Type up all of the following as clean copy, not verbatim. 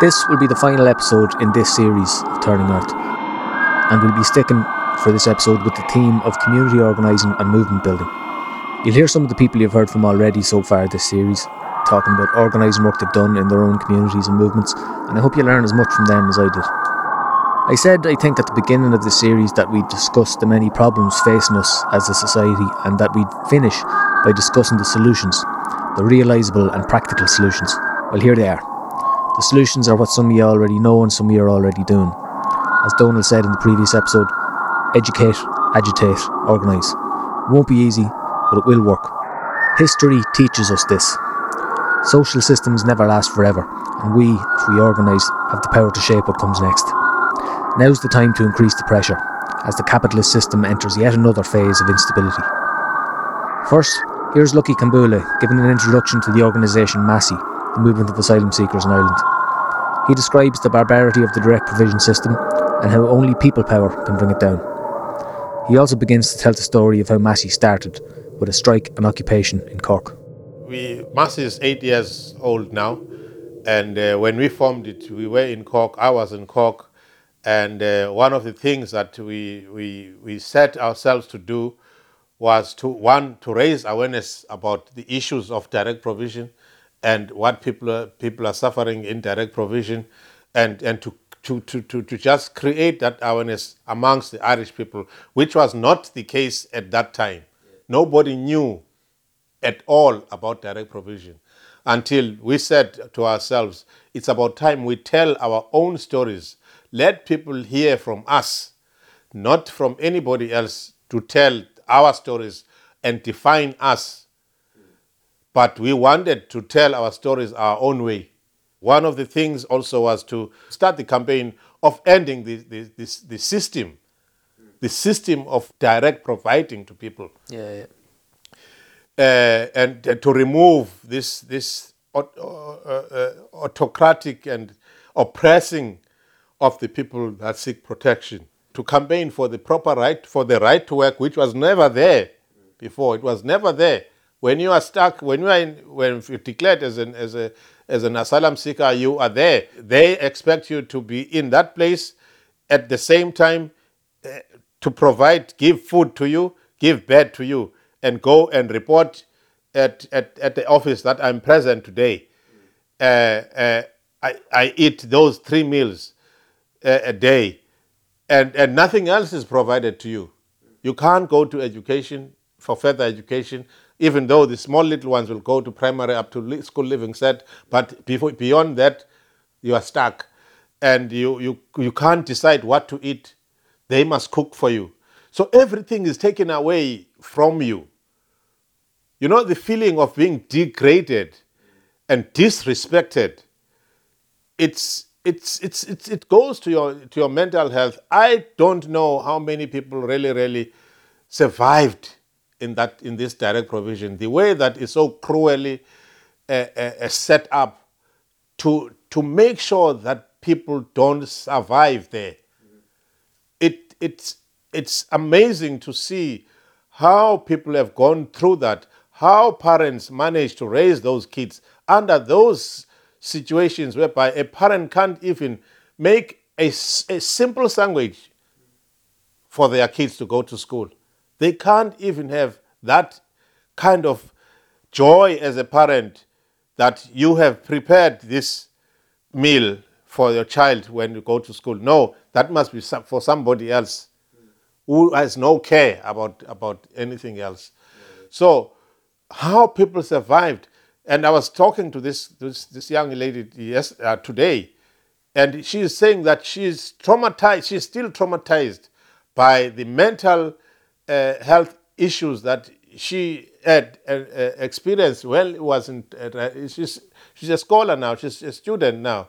This will be the final episode in this series of Turning Earth, and we'll be sticking for this episode with the theme of community organising and movement building. You'll hear some of the people you've heard from already so far this series talking about organising work they've done in their own communities and movements, and I hope you learn as much from them as I did. I said, I think, at the beginning of the series that we'd discuss the many problems facing us as a society, and that we'd finish by discussing the solutions, the realisable and practical solutions. Well, here they are. The solutions are what some of you already know and some of you are already doing. As Donal said in the previous episode, educate, agitate, organise. It won't be easy, but it will work. History teaches us this. Social systems never last forever, and we, if we organise, have the power to shape what comes next. Now's the time to increase the pressure, as the capitalist system enters yet another phase of instability. First, here's Lucky Khambule giving an introduction to the organisation MASI, the movement of asylum seekers in Ireland. He describes the barbarity of the direct provision system and how only people power can bring it down. He also begins to tell the story of how MASI started, with a strike and occupation in Cork. MASI is 8 years old now, and when we formed it, we were in Cork, I was in Cork, and one of the things that we set ourselves to do was to raise awareness about the issues of direct provision and what people are suffering in direct provision, and to just create that awareness amongst the Irish people, which was not the case at that time. Nobody knew at all about direct provision until we said to ourselves, it's about time we tell our own stories. Let people hear from us, not from anybody else, to tell our stories and define us. But we wanted to tell our stories our own way. One of the things also was to start the campaign of ending the system. The system of direct providing to people, and to remove this autocratic and oppressing of the people that seek protection. To campaign for the proper right, for the right to work, which was never there before. It was never there. When you are stuck, when you declared as an asylum seeker, you are there. They expect you to be in that place at the same time. To provide, give food to you, give bed to you, and go and report at the office that I'm present today. I eat those 3 meals a day, and nothing else is provided to you. You can't go to education, for further education, even though the small little ones will go to primary up to school living set, but beyond that, you are stuck, and you can't decide what to eat. They must cook for you. So everything is taken away from you. You know, the feeling of being degraded and disrespected, it goes to your mental health. I don't know how many people really survived in this direct provision, the way that is so cruelly set up to make sure that people don't survive there. It's amazing to see how people have gone through that, how parents manage to raise those kids under those situations whereby a parent can't even make a simple sandwich for their kids to go to school. They can't even have that kind of joy as a parent that you have prepared this meal for your child when you go to school. No, that must be for somebody else who has no care about anything else. So, how people survived. And I was talking to this young lady today, and she is saying that she's traumatized. She's still traumatized by the mental health issues that she had experienced. Well, it wasn't. She's a scholar now. She's a student now.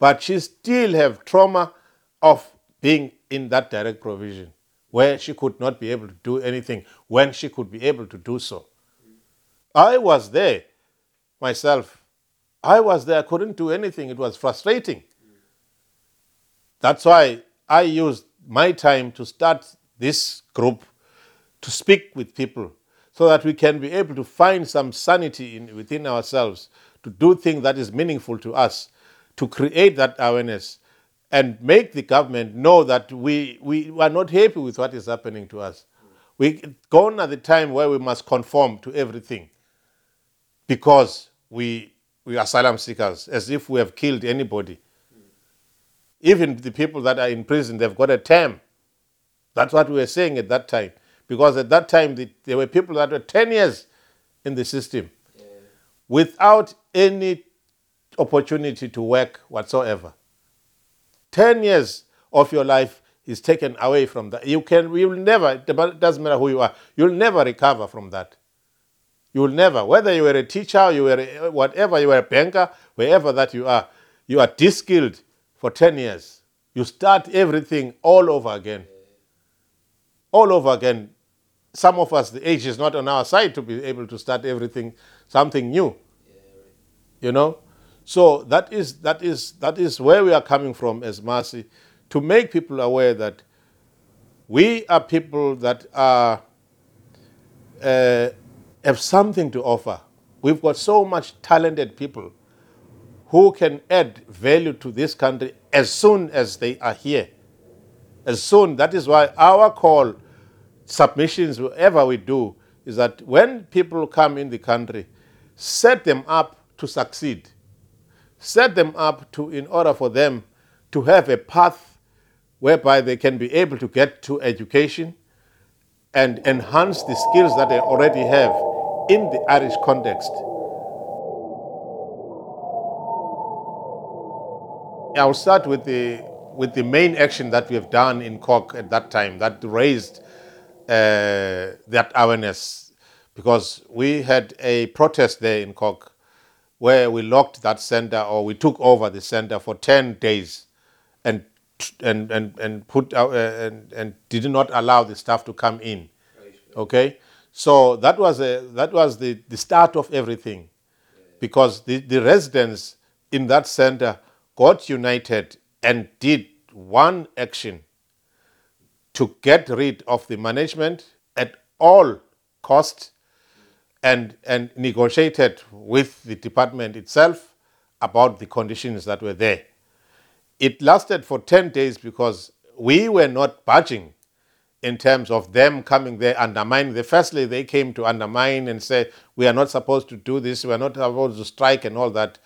But she still have trauma of being in that direct provision where she could not be able to do anything when she could be able to do so. I was there myself. I was there. I couldn't do anything. It was frustrating. That's why I used my time to start this group to speak with people so that we can be able to find some sanity within ourselves, to do things that is meaningful to us, to create that awareness and make the government know that we are not happy with what is happening to us. We've gone at the time where we must conform to everything because we are asylum seekers, as if we have killed anybody. Even the people that are in prison, they've got a term. That's what we were saying at that time. Because at that time, there were people that were 10 years in the system without any opportunity to work whatsoever. 10 years of your life is taken away from that. You'll never, it doesn't matter who you are, you'll never recover from that. You'll never, whether you were a teacher, you were a, whatever, you were a banker, wherever that you are de-skilled for 10 years. You start everything all over again. All over again. Some of us, the age is not on our side to be able to start everything, something new. You know? So that is where we are coming from as MASI, to make people aware that we are people that are have something to offer. We've got so much talented people who can add value to this country as soon as they are here. As soon, that is why our call, submissions, whatever we do, is that when people come in the country, set them up to succeed. Set them up to, in order for them to have a path whereby they can be able to get to education and enhance the skills that they already have in the Irish context. I'll start with the main action that we have done in Cork at that time that raised that awareness, because we had a protest there in Cork where we locked that center, or we took over the center for 10 days and put out, and did not allow the staff to come in. Okay, so that was the start of everything, because the residents in that center got united and did one action to get rid of the management at all costs, and negotiated with the department itself about the conditions that were there. It lasted for 10 days because we were not budging in terms of them coming there, undermining. Firstly, they came to undermine and say, we are not supposed to do this, we are not supposed to strike and all that.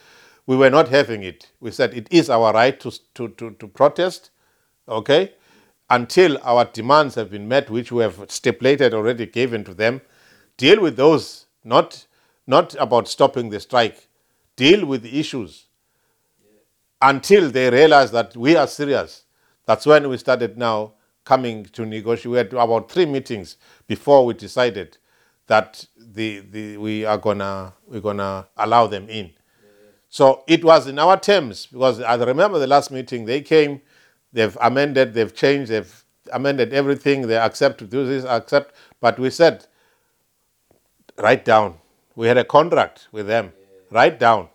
We were not having it. We said it is our right to protest, okay, until our demands have been met, which we have stipulated already given to them. Deal with those, not about stopping the strike. Deal with the issues until they realize that we are serious. That's when we started now coming to negotiate. We had about 3 meetings before we decided that we're gonna allow them in. So it was in our terms, because I remember the last meeting they came, they've amended, they've changed, they've amended everything, they accept to do this, accept, but we said, write down. We had a contract with them. Write down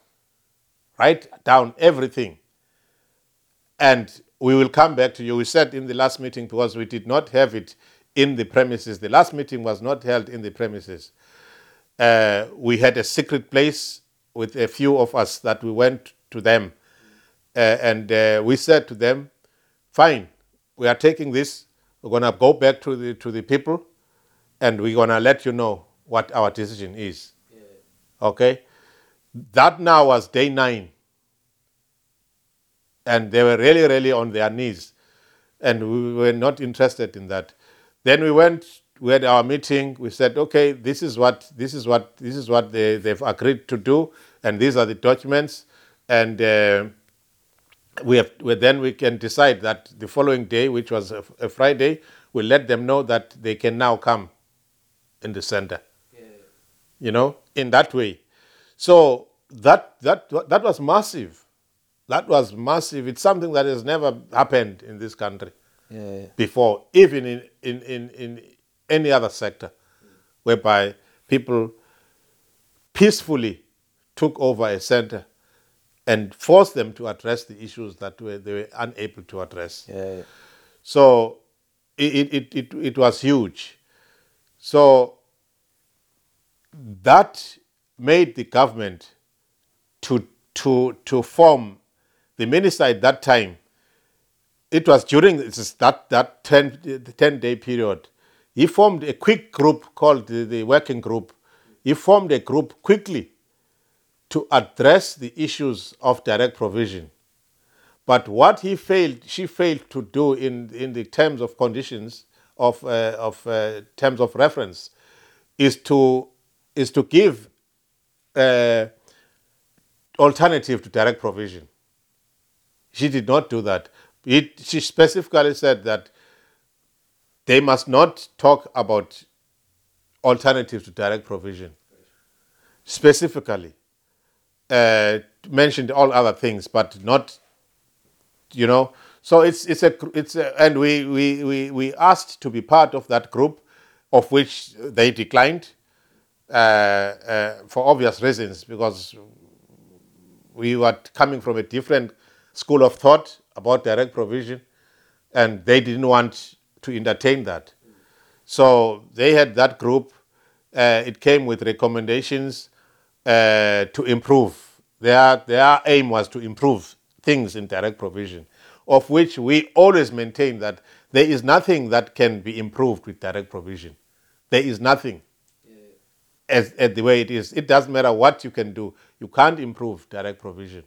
everything. And we will come back to you. We said in the last meeting, because we did not have it in the premises. The last meeting was not held in the premises. We had a secret place with a few of us that we went to them. And we said to them, fine, we are taking this. We're going to go back to the people, and we're going to let you know what our decision is. Okay? That now was day 9. And they were really, really on their knees. And we were not interested in that. Then we went, we had our meeting, we said, okay, this is what they've agreed to do, and these are the documents, and then we can decide that the following day, which was a Friday, we let them know that they can now come in the center. You know, in that way. So that was massive. That was massive. It's something that has never happened in this country before, even in any other sector, whereby people peacefully took over a center and forced them to address the issues that they were unable to address. So it was huge. So that made the government to form the minister at that time, it was during that 10-day period, he formed a quick group called the working group. He formed a group quickly to address the issues of direct provision. But what she failed to do in the terms of conditions of terms of reference, is to give alternative to direct provision. She did not do that. She specifically said that they must not talk about alternatives to direct provision. Specifically, mentioned all other things, but not, you know. So it's a, and we asked to be part of that group, of which they declined for obvious reasons, because we were coming from a different school of thought about direct provision, and they didn't want to entertain that. So they had that group. It came with recommendations to improve. Their aim was to improve things in direct provision, of which we always maintain that there is nothing that can be improved with direct provision. There is nothing as the way it is. It doesn't matter what you can do. You can't improve direct provision.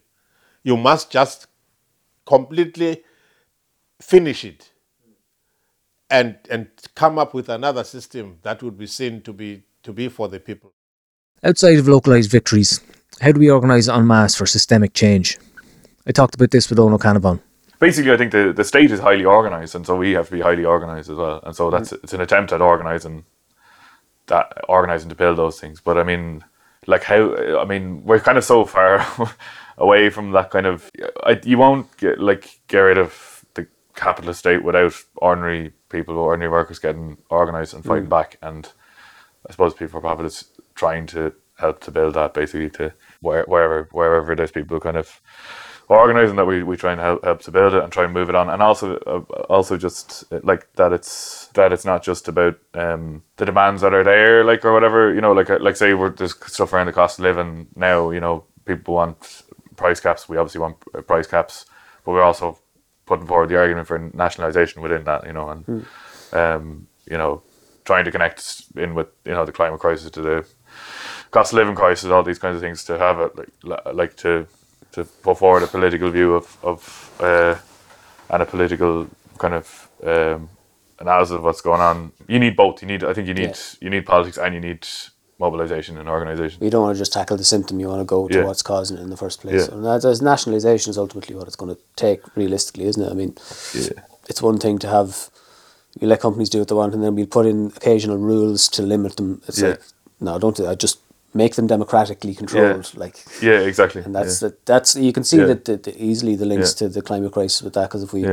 You must just completely finish it and come up with another system that would be seen to be for the people. Outside of localised victories, how do we organise en masse for systemic change? I talked about this with Donal O'Kelly. Basically, I think the state is highly organised, and so we have to be highly organised as well. And so it's an attempt at organising to build those things. But I mean, we're kind of so far away from that kind of. You won't get rid of the capitalist state without ordinary people or ordinary workers getting organised and fighting back. And I suppose People for Profit is trying to help to build that, basically, to wherever there's people kind of organising that we try and help to build it and try and move it on, and also just like that it's not just about the demands that are there, like, or whatever, you know, like say there's stuff around the cost of living now, you know, people want price caps. We obviously want price caps, but we're also putting forward the argument for nationalisation within that, you know, and you know, trying to connect in with, you know, the climate crisis to the cost of living crisis, all these kinds of things, to have it to put forward a political view of and a political kind of analysis of what's going on. You need both. You need politics and you need mobilisation and organisation. You don't want to just tackle the symptom. You want to go to what's causing it in the first place. Yeah. And as nationalisation is ultimately what it's going to take, realistically, isn't it? I mean, It's one thing to have, you let companies do what they want, and then we put in occasional rules to limit them. It's like, no, don't do that. Just make them democratically controlled. Yeah. Exactly. And that's you can see that easily the links to the climate crisis with that, because if we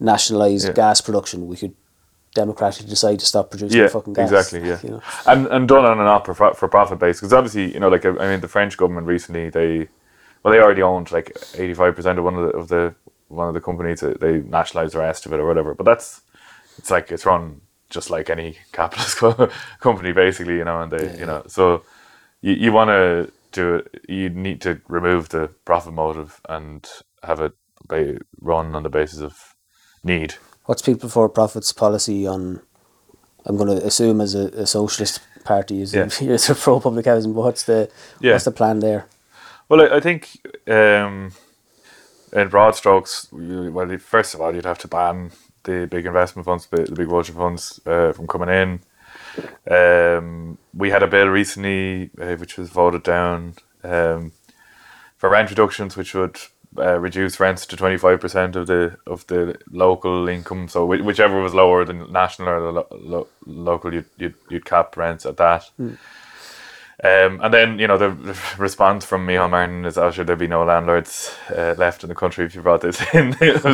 nationalise gas production, we could democratically decide to stop producing fucking gas. Exactly. Yeah. You know? And done on an for profit base, because obviously, you know, like, I mean, the French government recently, they already owned like 85% of one of the companies. They nationalised the rest of it or whatever. But it's run just like any capitalist company, basically, you know, and they you know, so. You want to do it. You need to remove the profit motive and have it run on the basis of need. What's People for Profit's policy on? I'm going to assume as a socialist party, is a pro public housing. But what's the plan there? Well, I think in broad strokes, first of all, you'd have to ban the big investment funds, the big vulture funds, from coming in. We had a bill recently which was voted down for rent reductions, which would reduce rents to 25% of the local income. So whichever was lower than national or the local, you'd cap rents at that. And then, you know, the response from Michal Martin is, "Oh, sure, there'll be no landlords left in the country if you brought this in." But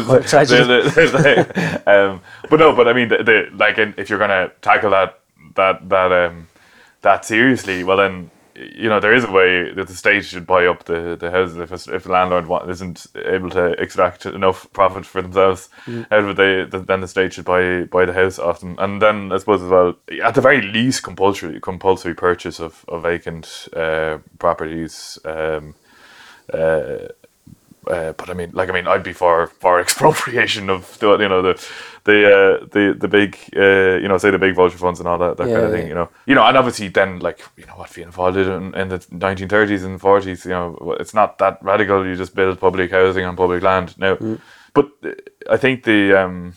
I mean, if you're going to tackle that seriously, well then, you know, there is a way that the state should buy up the houses if the landlord isn't able to extract enough profit for themselves out of it. Then the state should buy the house off them, and then I suppose as well, at the very least, compulsory purchase of vacant properties But I mean, I'd be for expropriation of the, you know, the big, you know, say the big vulture funds and all that kind of thing, you know, and obviously then like, you know, what Fianna Fáil did in the 1930s and 40s, you know, it's not that radical. You just build public housing on public land now. But I think the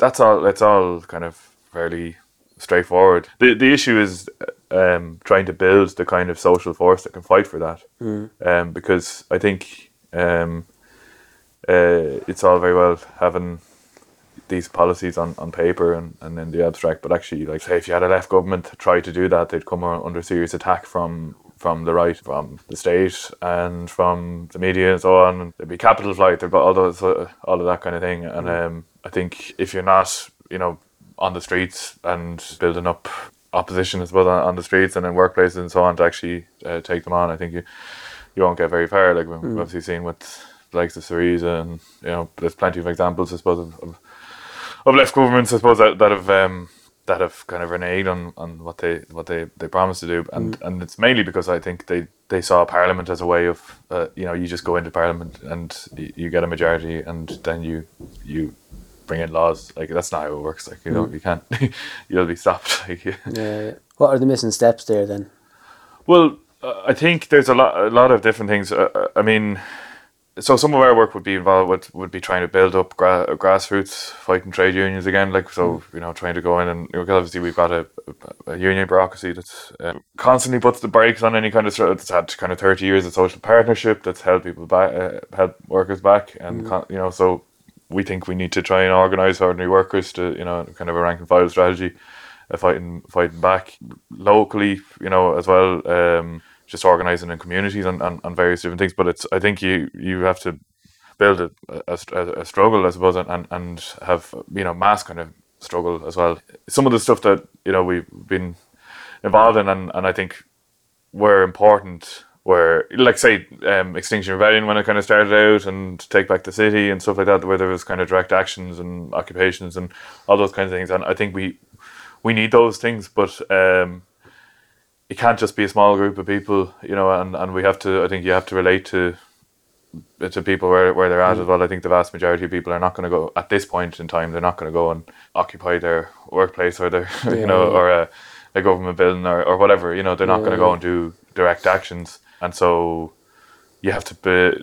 that's all. It's all kind of fairly straightforward. The issue is trying to build the kind of social force that can fight for that. Because I think it's all very well having these policies on paper and in the abstract, but actually, like say, if you had a left government try to do that, they'd come under serious attack from the right, from the state, and from the media and so on. There'd be capital flight, there'd be all of that kind of thing. And I think if you're not, you know, on the streets and building up opposition, I suppose, on the streets and in workplaces and so on to actually take them on, I think you won't get very far. Like we've obviously seen with the likes of Syriza, and you know, there's plenty of examples, I suppose, of left governments, I suppose, that have kind of reneged on what they promised to do, and it's mainly because I think they saw Parliament as a way of you know, you just go into Parliament and you get a majority and then you bring in laws. Like that's not how it works. Like you know, you can't you'll be stopped. Like yeah. What are the missing steps there then? Well, I think there's a lot of different things. I mean, so some of our work would be involved with trying to build up grassroots fighting trade unions again, like so you know, trying to go in and because obviously we've got a union bureaucracy that's constantly puts the brakes on any kind of that's had kind of 30 years of social partnership that's held people back, held workers back, and you know, so we think we need to try and organise ordinary workers to, you know, kind of a rank and file strategy, fighting back locally, you know, as well. Just organising in communities and various different things, but it's I think you have to build a struggle, I suppose, and have, you know, mass kind of struggle as well. Some of the stuff that, you know, we've been involved in and I think were important were, like say, Extinction Rebellion when it kind of started out, and Take Back the City and stuff like that, where there was kind of direct actions and occupations and all those kinds of things, and I think we need those things, but it can't just be a small group of people, you know, and we have to, I think you have to relate to people where they're at as well. I think the vast majority of people are not going to go, at this point in time, they're not going to go and occupy their workplace or their, you know, or a government building or whatever, you know, they're not going to go and do direct actions. And so you have to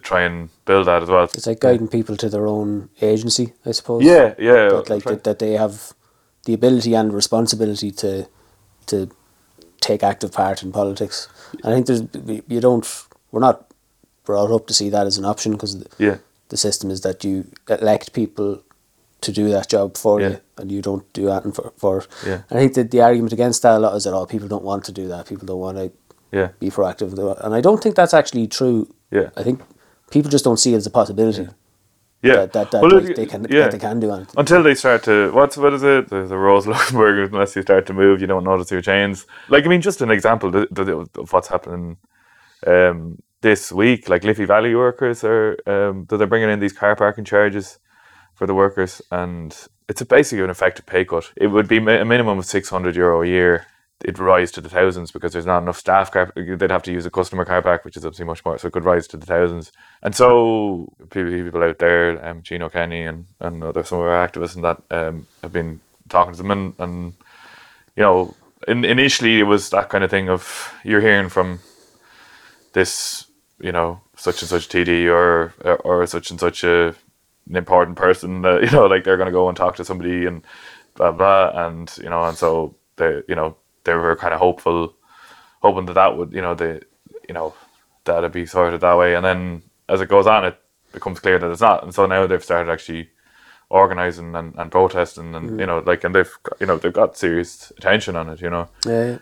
try and build that as well. It's like guiding people to their own agency, I suppose. Yeah. That they have the ability and responsibility to take active part in politics. And I think we're not brought up to see that as an option, because the system is that you elect people to do that job for you, and you don't do anything for it. I think that the argument against that a lot is that people don't want to do that, people don't want to be proactive, and I don't think that's actually true. I think people just don't see it as a possibility. They can do anything. Until they start to, what is it? There's a Rosa Luxemburg, unless you start to move, you don't notice your chains. Like, I mean, just an example of what's happening this week. Like, Liffey Valley workers are, they're bringing in these car parking charges for the workers, and it's basically an effective pay cut. It would be a minimum of €600 a year. It rise to the thousands because there's not enough staff. They'd have to use a customer car park, which is obviously much more, so it could rise to the thousands. And so people out there, Gino Kenny and other, some of our activists and that have been talking to them, and you know, initially it was that kind of thing of, you're hearing from this, you know, such and such TD or such and such an important person that, you know, like they're going to go and talk to somebody and blah blah, and you know, and so they, you know, they were kind of hoping that would, you know, that'd be sorted that way. And then as it goes on, it becomes clear that it's not. And so now they've started actually organising and protesting, and you know, like, and they've got serious attention on it, you know. Yeah.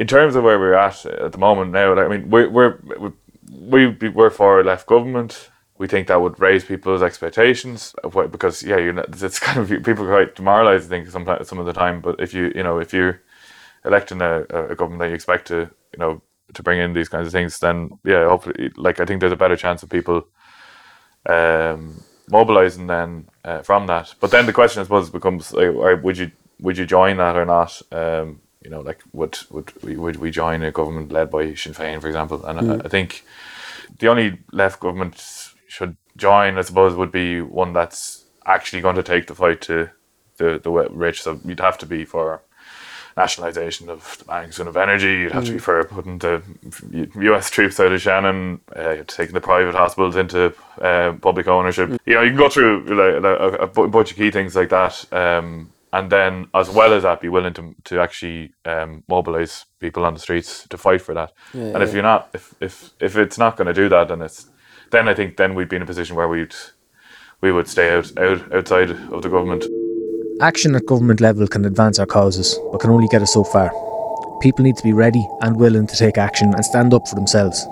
In terms of where we're at the moment now, like, I mean, we're for a left government. We think that would raise people's expectations, because you're not, it's kind of, people are quite demoralised, I think, sometimes, some of the time. But if you're electing a government that you expect to, you know, to bring in these kinds of things, then hopefully, like, I think there's a better chance of people mobilising then from that. But then the question, I suppose, becomes, like, would you join that or not? You know, like, would we join a government led by Sinn Féin, for example? And I think The only left government should join, I suppose, would be one that's actually going to take the fight to the rich. So you'd have to be for nationalisation of the banks and of energy. You'd have to be for putting the US troops out of Shannon. You're taking the private hospitals into public ownership. You know, you can go through a bunch of key things like that. And then, as well as that, be willing to actually mobilise people on the streets to fight for that. Yeah, and if you're not, if it's not going to do that, then I think then we'd be in a position where we would stay outside of the government. Action at government level can advance our causes, but can only get us so far. People need to be ready and willing to take action and stand up for themselves.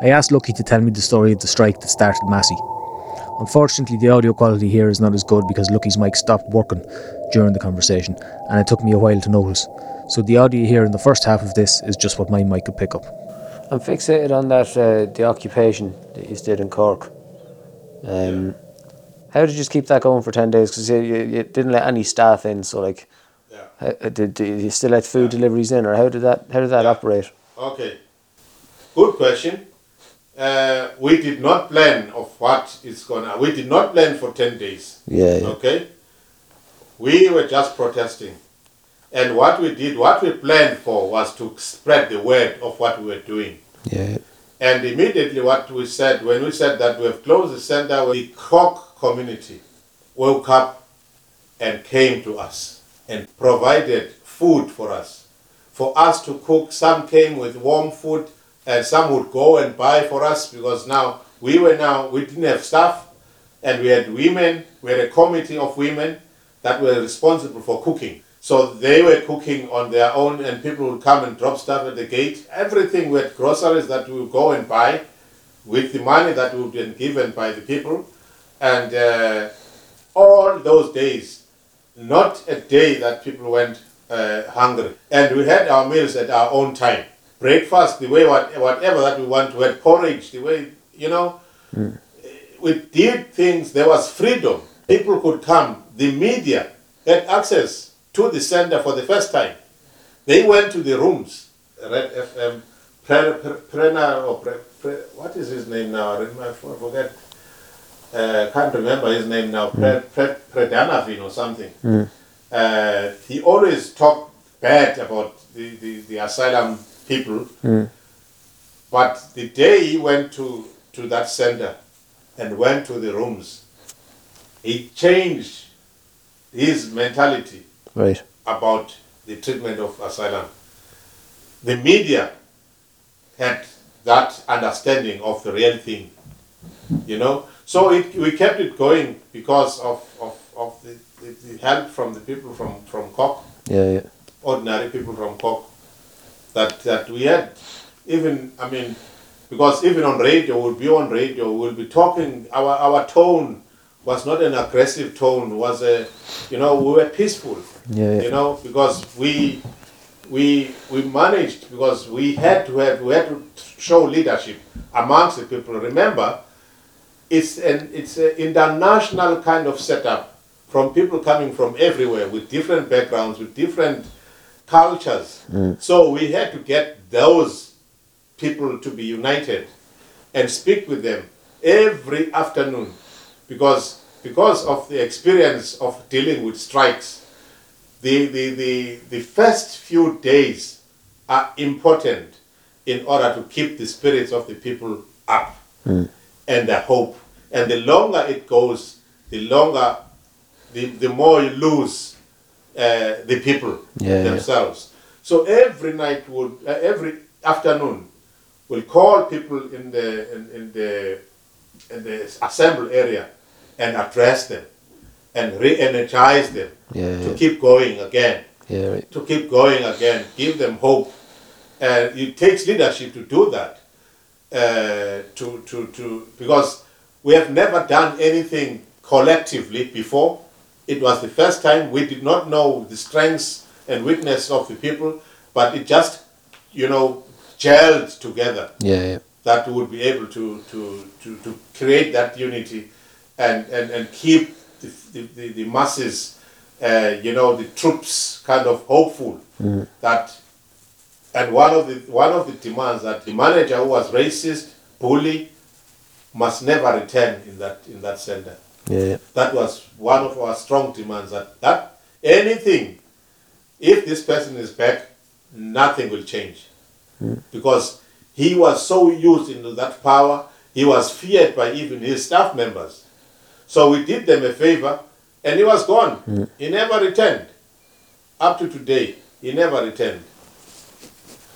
I asked Lucky to tell me the story of the strike that started MASI. Unfortunately, the audio quality here is not as good because Lucky's mic stopped working during the conversation, and it took me a while to notice. So the audio here in the first half of this is just what my mic could pick up. I'm fixated on that the occupation that you did in Cork. How did you just keep that going for 10 days? Because you didn't let any staff in, so like, did you still let food deliveries in, or how did that operate? Okay, good question. We did not plan of what is going to... We did not plan for 10 days. Yeah. Okay? We were just protesting. And what we did, what we planned for was to spread the word of what we were doing. Yeah. And immediately what we said, when we said that we have closed the centre, the Cork community woke up and came to us and provided food for us. For us to cook, some came with warm food, and some would go and buy for us, because we didn't have staff, and we had women, we had a committee of women that were responsible for cooking. So they were cooking on their own, and people would come and drop stuff at the gate. Everything, we had groceries that we would go and buy with the money that would be given by the people. And all those days, not a day that people went hungry. And we had our meals at our own time. Breakfast, the way whatever that we want, we had porridge, the way, we did things. There was freedom. People could come. The media had access to the center for the first time. They went to the rooms. Red FM, what is his name now? I forget. Can't remember his name now. Predanavin or something. He always talked bad about the asylum people, but the day he went to that center and went to the rooms, he changed his mentality about the treatment of asylum. The media had that understanding of the real thing, So we kept it going because of the help from the people from Cork, ordinary people from Cork. That we had, because even on radio, we'll be on radio, we'll be talking, our tone was not an aggressive tone, was we were peaceful, because we managed, because we had to show leadership amongst the people. Remember, it's an international kind of setup, from people coming from everywhere with different backgrounds, with different cultures. So we had to get those people to be united and speak with them every afternoon, because of the experience of dealing with strikes. The first few days are important in order to keep the spirits of the people up and the hope. And the longer it goes, the more you lose the people themselves. So every night, every afternoon, we'll call people in the assembly area and address them and re-energize them to keep going again. To keep going again, give them hope. And it takes leadership to do that. Because we have never done anything collectively before. It was the first time. We did not know the strengths and weakness of the people, but it just, gelled together. That we would be able to create that unity and keep the masses, the troops kind of hopeful. That, and one of the demands that the manager who was racist, bully must never return in that centre. Yeah. That was one of our strong demands, that anything, if this person is back, nothing will change. Mm. Because he was so used into that power, he was feared by even his staff members. So we did them a favour and he was gone. Mm. He never returned. Up to today, he never returned.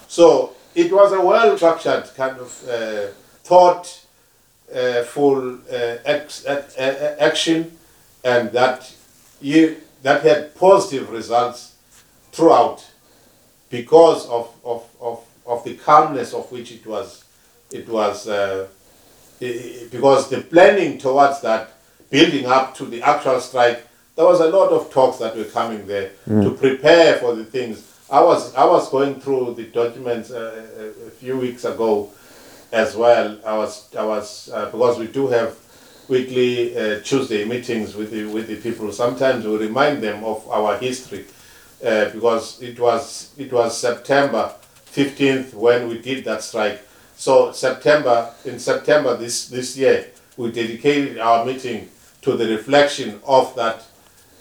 So it was a well-structured kind of thoughtful action, and that had positive results throughout because of the calmness of which it was, because the planning towards that, building up to the actual strike, there was a lot of talks that were coming there to prepare for the things. I was going through the documents a few weeks ago as well. I was because we do have weekly Tuesday meetings with the people. Sometimes we remind them of our history, because it was September 15th when we did that strike. So in September this year, we dedicated our meeting to the reflection of that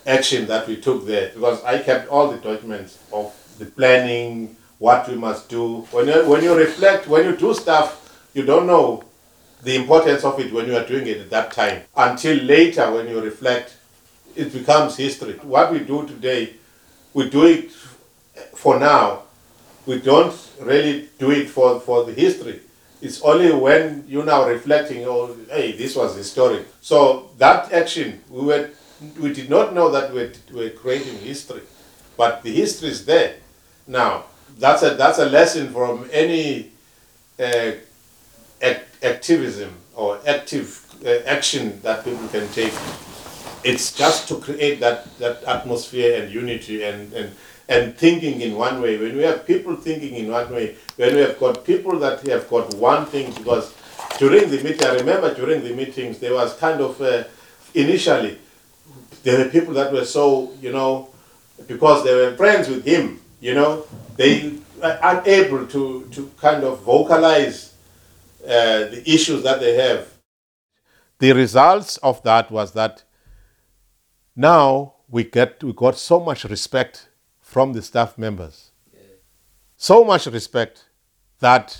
action that we took there, because I kept all the documents of the planning, what we must do. When you reflect, when you do stuff, you don't know the importance of it when you are doing it at that time. Until later, when you reflect, it becomes history. What we do today, we do it for now. We don't really do it for the history. It's only when you're now reflecting, oh, hey, this was historic. So that action, we did not know that we're creating history, but the history is there. Now, that's a lesson from any activism or active action that people can take. It's just to create that atmosphere and unity and thinking in one way. When we have people thinking in one way, when we have got people that have got one thing, because during the meeting, I remember during the meetings, there was kind of, initially, there were people that were so, because they were friends with him, they were unable to kind of vocalize the issues that they have. The results of that was that now we got so much respect from the staff members. Yeah. So much respect that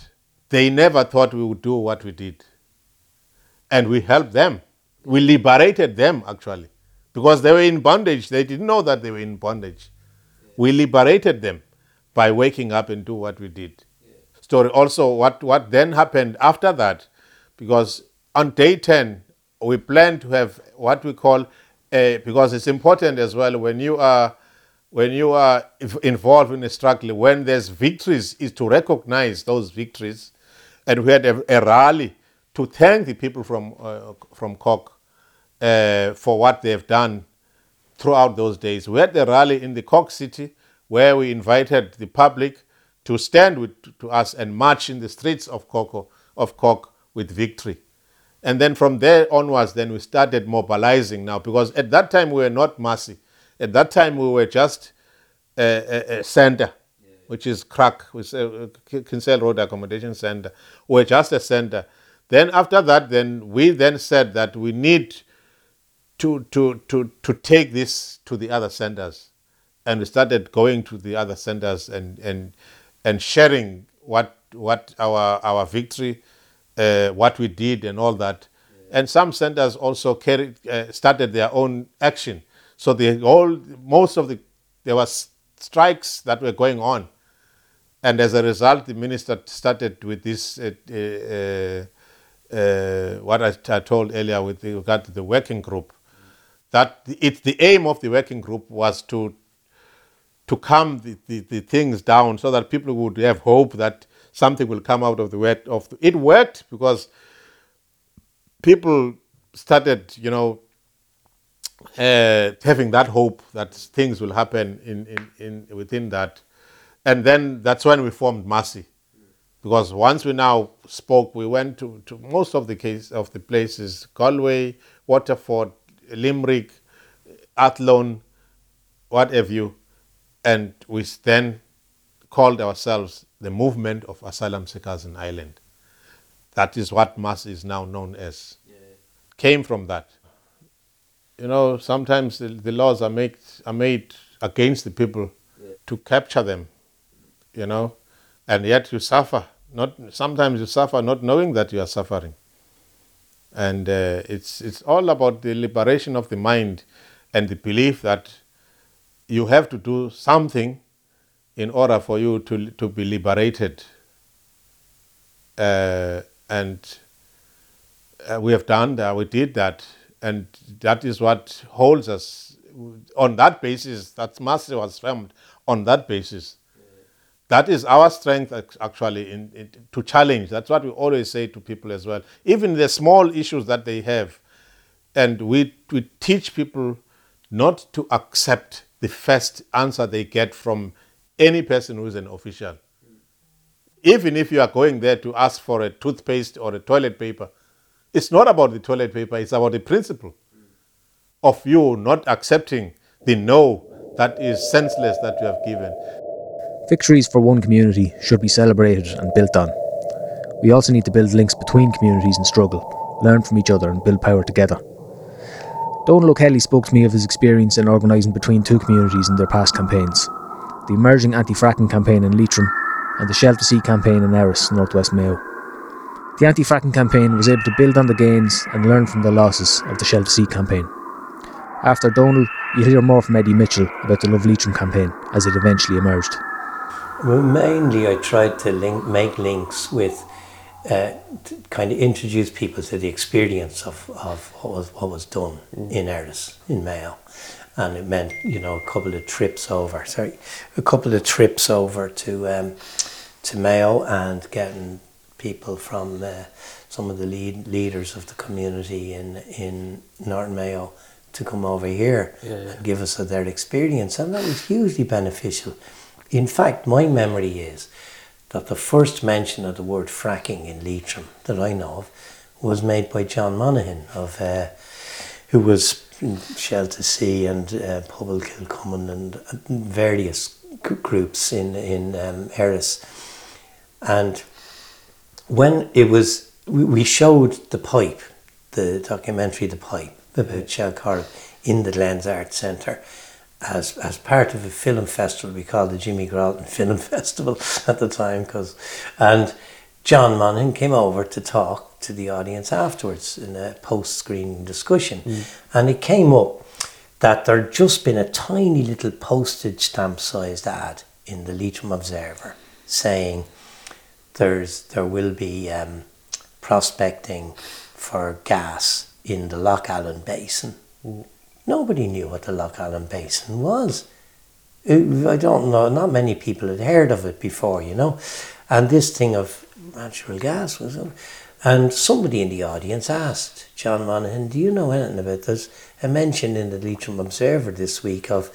they never thought we would do what we did. And we helped them. We liberated them, actually, because they were in bondage. They didn't know that they were in bondage. Yeah. We liberated them by waking up and do what we did. Yeah. Story also what then happened after that, because on day 10, we planned to have what we call, because it's important as well when you are involved in a struggle, when there's victories, is to recognize those victories. And we had a rally to thank the people from Cork for what they've done throughout those days. We had the rally in the Cork City where we invited the public to stand to us and march in the streets of Cork with victory. And then from there onwards, then we started mobilizing now, because at that time we were not MASI. At that time we were just a centre, which is CRAC, which is Kinsale Road Accommodation Centre. We were just a centre. Then after that, we said that we need to take this to the other centers, and we started going to the other centers and sharing what our victory, what we did, and all that. Yeah. And some centers also started their own action. So there was strikes that were going on, and as a result, the minister started with this. What I told earlier with regard to the working group. That the aim of the working group was to calm the things down so that people would have hope that something will come out of the work. It worked, because people started, having that hope that things will happen within that. And then that's when we formed MASI. Because once we now spoke, we went to most of the places, Galway, Waterford, Limerick, Athlone, what have you, and we then called ourselves the Movement of Asylum Seekers in Ireland. That is what MASI is now known as. Yeah. Came from that. You know, sometimes the laws are made against the people, yeah, to capture them, you know, and yet you suffer. Sometimes you suffer not knowing that you are suffering. And it's all about the liberation of the mind and the belief that you have to do something in order for you to be liberated. And we have done that, we did that, and that is what holds us. On that basis, that MASI was formed on that basis. That is our strength, actually, to challenge. That's what we always say to people as well. Even the small issues that they have, and we teach people not to accept the first answer they get from any person who is an official. Even if you are going there to ask for a toothpaste or a toilet paper, it's not about the toilet paper, it's about the principle of you not accepting the no that is senseless that you have given. Victories for one community should be celebrated and built on. We also need to build links between communities in struggle, learn from each other and build power together. Donal O'Kelly spoke to me of his experience in organising between two communities in their past campaigns. The emerging anti-fracking campaign in Leitrim and the Shell to Sea campaign in Erris, northwest Mayo. The anti-fracking campaign was able to build on the gains and learn from the losses of the Shell to Sea campaign. After Donal, you'll hear more from Eddie Mitchell about the Love Leitrim campaign as it eventually emerged. Well, mainly I tried to make links with, to kind of introduce people to the experience of what was done in Erris, in Mayo. And it meant, you know, a couple of trips over to Mayo and getting people from some of the leaders of the community in Northern Mayo to come over here, yeah. And give us their experience. And that was hugely beneficial. In fact, my memory is that the first mention of the word fracking in Leitrim that I know of was made by John Monaghan, who was Shell to Sea and Pobble Kilcommon and various groups in Erris. And when it was, we showed The Pipe, the documentary The Pipe, about Shell Corduff in the Glens Arts Centre, as part of a film festival we called the Jimmy Gralton Film Festival at the time, and John Monaghan came over to talk to the audience afterwards in a post-screening discussion. And it came up that there'd just been a tiny little postage stamp sized ad in the Leitrim Observer saying there will be prospecting for gas in the Lough Allen Basin. Nobody knew what the Lough Allen Basin was. I don't know, not many people had heard of it before, you know. And this thing of natural gas was... And somebody in the audience asked John Monaghan, do you know anything about this? I mentioned in the Leitrim Observer this week of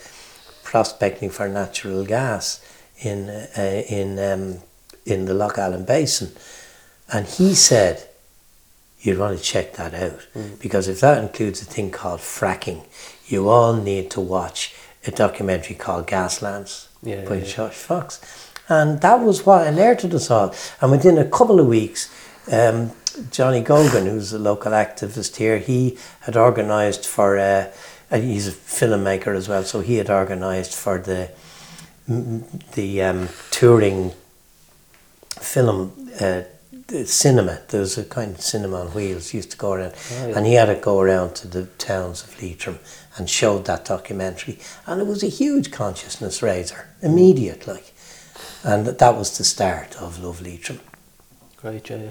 prospecting for natural gas in the Lough Allen Basin. And he said, you'd want to check that out, because if that includes a thing called fracking, you all need to watch a documentary called Gaslands by Josh Fox. And that was what alerted us all. And within a couple of weeks, Johnny Gogan, who's a local activist here, he had organised for, he's a filmmaker as well, so he had organised for the touring film cinema. There was a kind of cinema on wheels used to go around, and he had to go around to the towns of Leitrim and showed that documentary, and it was a huge consciousness raiser immediately, and that was the start of Love Leitrim. Great, yeah.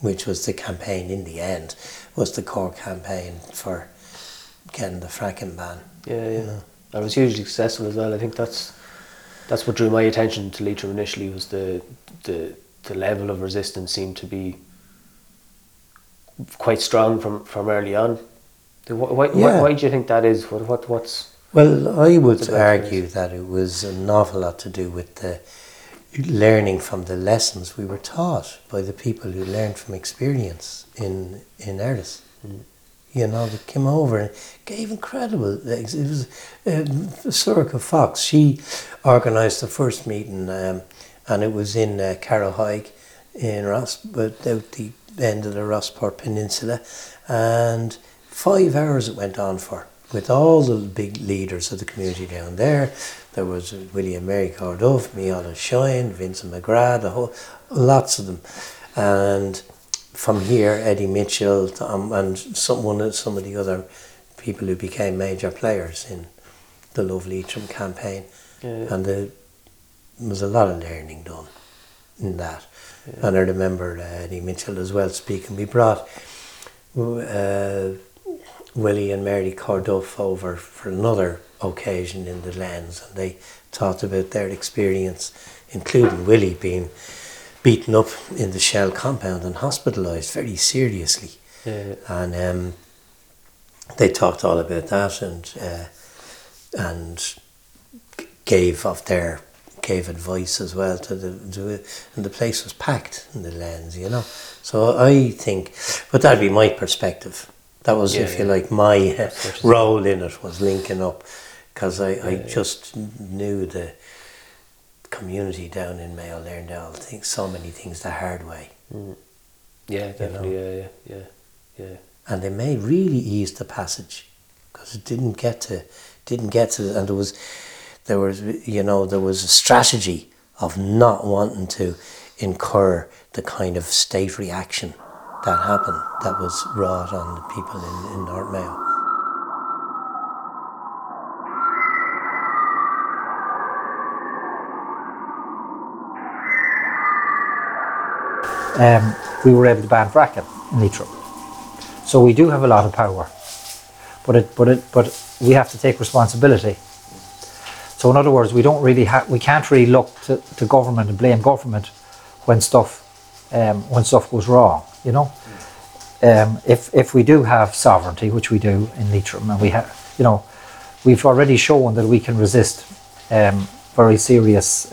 Which was the campaign in the end, was the core campaign for getting the fracking ban. Yeah, yeah. You know? That was hugely successful as well. I think that's what drew my attention to Leitrim initially, was the level of resistance seemed to be quite strong from early on. Why do you think that is? What's? Well, I would argue that it was an awful lot to do with the learning from the lessons we were taught by the people who learned from experience in Erris. You know, they came over and gave incredible... It was Surika Fox. She organised the first meeting... and it was in Carrow Haig in Ross, but the end of the Rossport Peninsula, and 5 hours it went on for, with all the big leaders of the community down there. There was Willie and Mary Corduff, Miona Shine, Vincent McGrath, lots of them. And from here, Eddie Mitchell and some of the other people who became major players in the Love Leitrim campaign. Yeah. And there was a lot of learning done in that. Yeah. And I remember Eddie Mitchell as well speaking. We brought Willie and Mary Corduff over for another occasion in the Lens, and they talked about their experience, including Willie being beaten up in the Shell compound and hospitalised very seriously. Yeah. And they talked all about that, and gave advice as well to and the place was packed in the Lens, you know. So I think, but that'd be my perspective. That was, if you like, my role in it was linking up, because I just knew the community down in Mayo learned so many things the hard way. Mm. Yeah, definitely, you know? Yeah. And they may really ease the passage, because it didn't get to, and there was a strategy of not wanting to incur the kind of state reaction that happened, that was wrought on the people in North Mayo. We were able to ban fracking in Leitrim, so we do have a lot of power, but we have to take responsibility. So in other words, we can't really look to government and blame government when stuff goes wrong. You know, if we do have sovereignty, which we do in Leitrim, and we've already shown that we can resist very serious,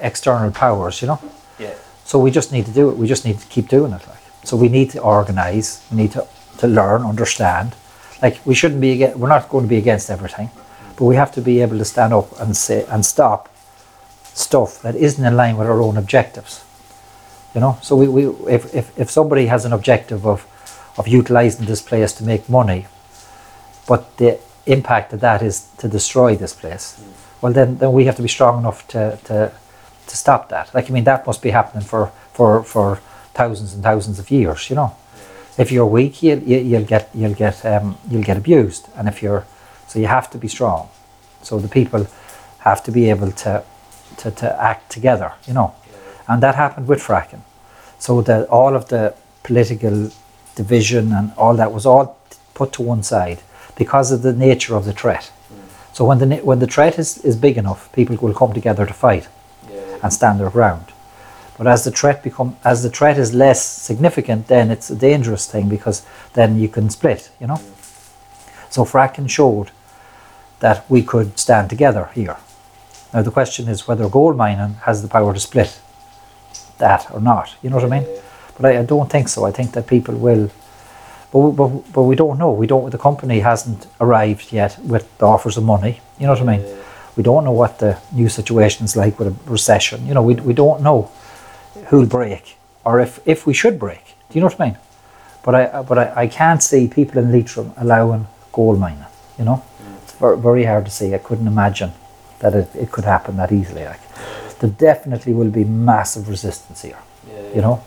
external powers. You know, yeah. So we just need to do it. We just need to keep doing it. So we need to organise. We need to learn, understand. We shouldn't be. We're not going to be against everything, but we have to be able to stand up and say and stop stuff that isn't in line with our own objectives. You know, so if somebody has an objective of utilising this place to make money, but the impact of that is to destroy this place, well then we have to be strong enough to stop that. That must be happening for thousands and thousands of years. You know, if you're weak, you'll get abused, and so you have to be strong. So the people have to be able to act together. You know. And that happened with fracking, so that all of the political division and all that was all put to one side because of the nature of the threat. Mm. So when the threat is big enough, people will come together to fight and stand their ground. But as the threat is less significant, then it's a dangerous thing, because then you can split. You know. Mm. So fracking showed that we could stand together here. Now the question is whether gold mining has the power to split that or not, you know what I mean? But I don't think so. I think that people will, but we don't know. The company hasn't arrived yet with the offers of money, you know what I mean? Yeah. We don't know what the new situation is like with a recession. You know, we don't know who'll break, or if we should break. Do you know what I mean? But I can't see people in Leitrim allowing gold mining, you know? Mm. It's very hard to see. I couldn't imagine that it could happen that easily. There definitely will be massive resistance here, you know,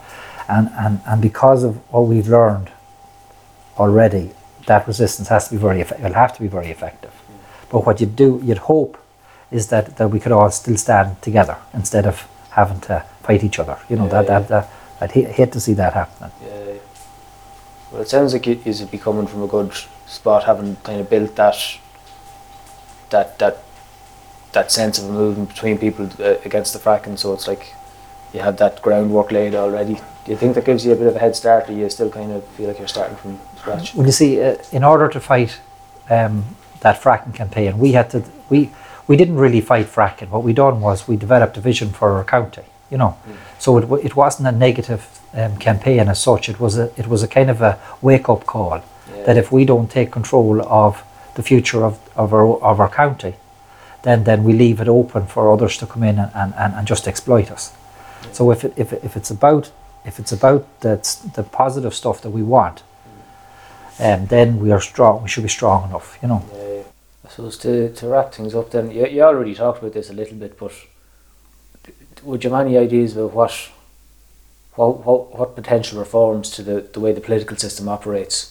and because of what we've learned already, that resistance has to be very effective. Yeah. But what you'd hope is that we could all still stand together instead of having to fight each other. You know, I'd hate to see that happening. Yeah. Well, it sounds like it is coming from a good spot, having kind of built that sense of a movement between people against the fracking, so it's like you have that groundwork laid already. Do you think that gives you a bit of a head start, or you still kind of feel like you're starting from scratch? Well, you see, in order to fight that fracking campaign, we didn't really fight fracking. What we done was we developed a vision for our county, you know. Mm. So it wasn't a negative campaign as such. It was a kind of a wake-up call that if we don't take control of the future of our county, then we leave it open for others to come in and just exploit us. So if it's about if it's about the positive stuff that we want, then we are strong. We should be strong enough, you know. Yeah. I suppose to wrap things up then, you already talked about this a little bit, but would you have any ideas about what potential reforms to the way the political system operates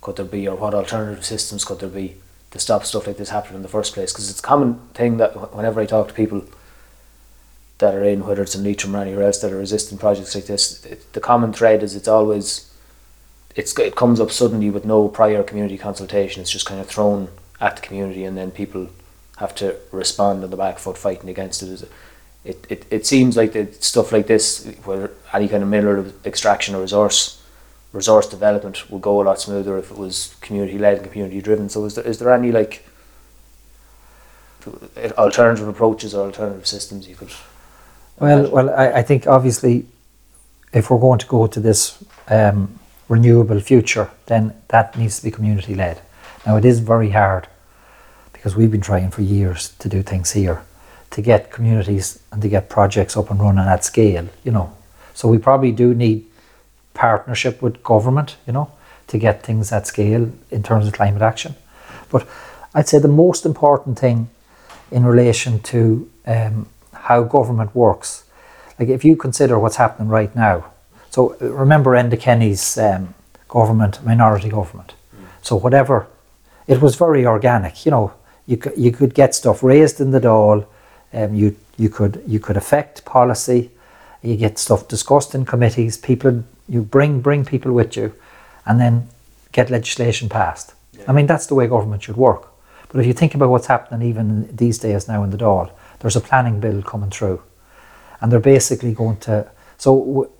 could there be, or what alternative systems could there be to stop stuff like this happening in the first place? Because it's a common thing that whenever I talk to people that are in, whether it's in Leitrim or anywhere else, that are resisting projects like this, the common thread is it comes up suddenly with no prior community consultation. It's just kind of thrown at the community, and then people have to respond on the back foot fighting against it. It seems like that stuff like this, where any kind of mineral extraction or resource development would go a lot smoother if it was community-led and community-driven. So is there any like alternative approaches or alternative systems you could... Well, I think obviously if we're going to go to this renewable future, then that needs to be community-led. Now, it is very hard because we've been trying for years to do things here, to get communities and to get projects up and running at scale, you know. So we probably do need partnership with government, you know, to get things at scale in terms of climate action. But I'd say the most important thing in relation to how government works, like if you consider what's happening right now, so remember Enda Kenny's government, minority government. So whatever, it was very organic, you know. You could get stuff raised in the Dáil, you could affect policy, you get stuff discussed in committees, people, you bring people with you, and then get legislation passed. Yeah. I mean, that's the way government should work. But if you think about what's happening even these days now in the Dáil, there's a planning bill coming through, and they're basically going to, so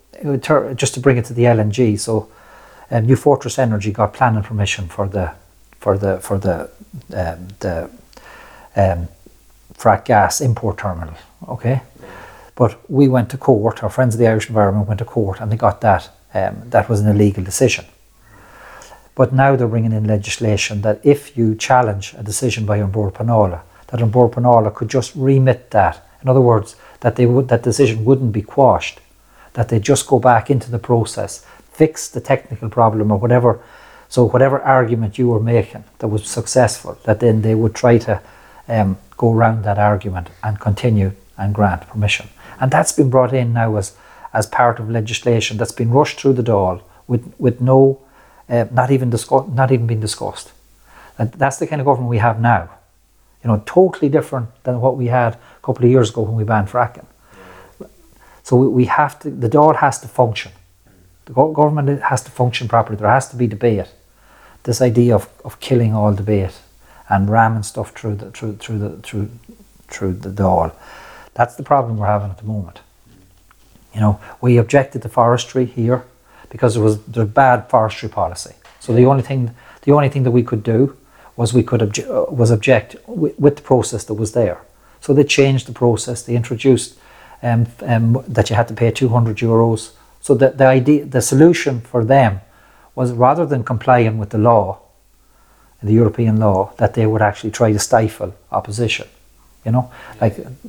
just to bring it to the LNG, so New Fortress Energy got planning permission for the frack gas import terminal, okay? But we went to court, our friends of the Irish Environment went to court, and they got that, that was an illegal decision. But now they're bringing in legislation that if you challenge a decision by Umburpanola, that Umburpanola could just remit that. In other words, that decision wouldn't be quashed, that they just go back into the process, fix the technical problem or whatever. So whatever argument you were making that was successful, that then they would try to go around that argument and continue and grant permission. And that's been brought in now as part of legislation that's been rushed through the Dáil with no, not even been discussed. And that's the kind of government we have now. You know, totally different than what we had a couple of years ago when we banned fracking. So the Dáil has to function. The government has to function properly. There has to be debate. This idea of killing all debate and ramming stuff through the Dáil. That's the problem we're having at the moment. You know, we objected to forestry here because there was bad forestry policy. So the only thing that we could do was object with the process that was there. So they changed the process. They introduced that you had to pay €200. So the solution for them was, rather than complying with the law, the European law, that they would actually try to stifle opposition. You know, like, you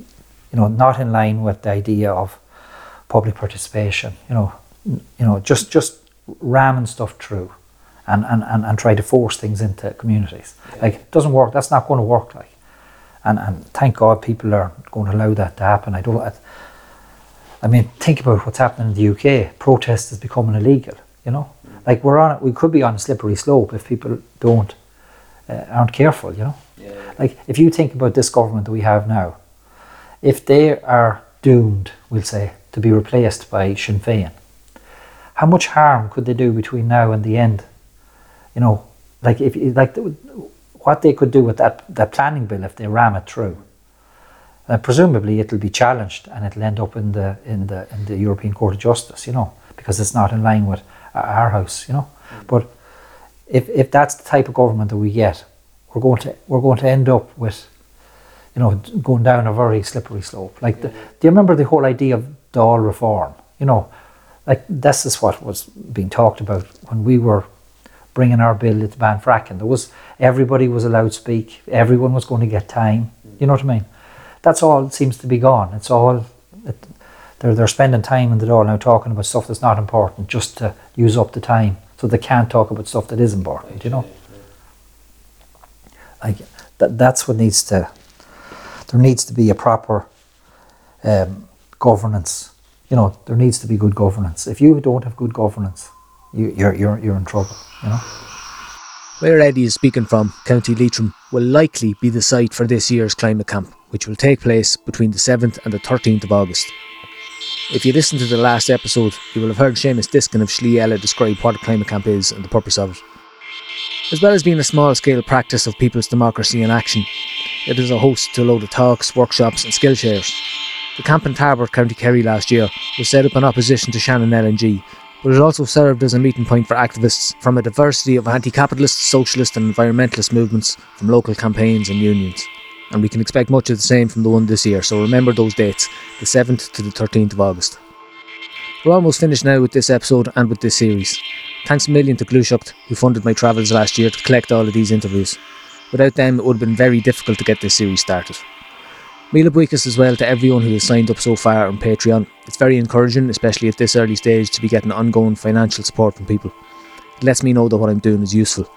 know, not in line with the idea of public participation, you know, just ramming stuff through and try to force things into communities. Yeah. Like, it doesn't work. That's not going to work, like. And thank God people are going to allow that to happen. I mean, think about what's happening in the UK. Protest is becoming illegal, you know. Like, we could be on a slippery slope if people aren't careful, you know. Yeah. Like, if you think about this government that we have now, if they are doomed, we'll say, to be replaced by Sinn Féin, how much harm could they do between now and the end? You know, like what they could do with that planning bill if they ram it through. Presumably, it'll be challenged and it'll end up in the European Court of Justice, you know, because it's not in line with our house, you know. But if that's the type of government that we get, we're going to end up with, you know, going down a very slippery slope. Like, do you remember the whole idea of Dáil reform? You know, like, this is what was being talked about when we were bringing our bill to ban fracking. Everybody was allowed to speak. Everyone was going to get time. You know what I mean? That's all seems to be gone. It's all They're spending time in the door now talking about stuff that's not important just to use up the time, so they can't talk about stuff that is important, you know. Like that's what needs to, there needs to be a proper governance, you know. There needs to be good governance. If you don't have good governance, you're in trouble, you know. Where Eddie is speaking from, County Leitrim, will likely be the site for this year's climate camp, which will take place between the 7th and the 13th of August. If you listen to the last episode, you will have heard Seamus Diskin of Sliabhla describe what a climate camp is and the purpose of it. As well as being a small-scale practice of people's democracy in action, it is a host to a load of talks, workshops and skill shares. The camp in Tarbert, County Kerry last year was set up in opposition to Shannon LNG, but it also served as a meeting point for activists from a diversity of anti-capitalist, socialist and environmentalist movements from local campaigns and unions. And we can expect much of the same from the one this year, so remember those dates, the 7th to the 13th of August. We're almost finished now with this episode and with this series. Thanks a million to Glúisíocht, who funded my travels last year to collect all of these interviews. Without them, it would have been very difficult to get this series started. Mila Buicas as well to everyone who has signed up so far on Patreon. It's very encouraging, especially at this early stage, to be getting ongoing financial support from people. It lets me know that what I'm doing is useful.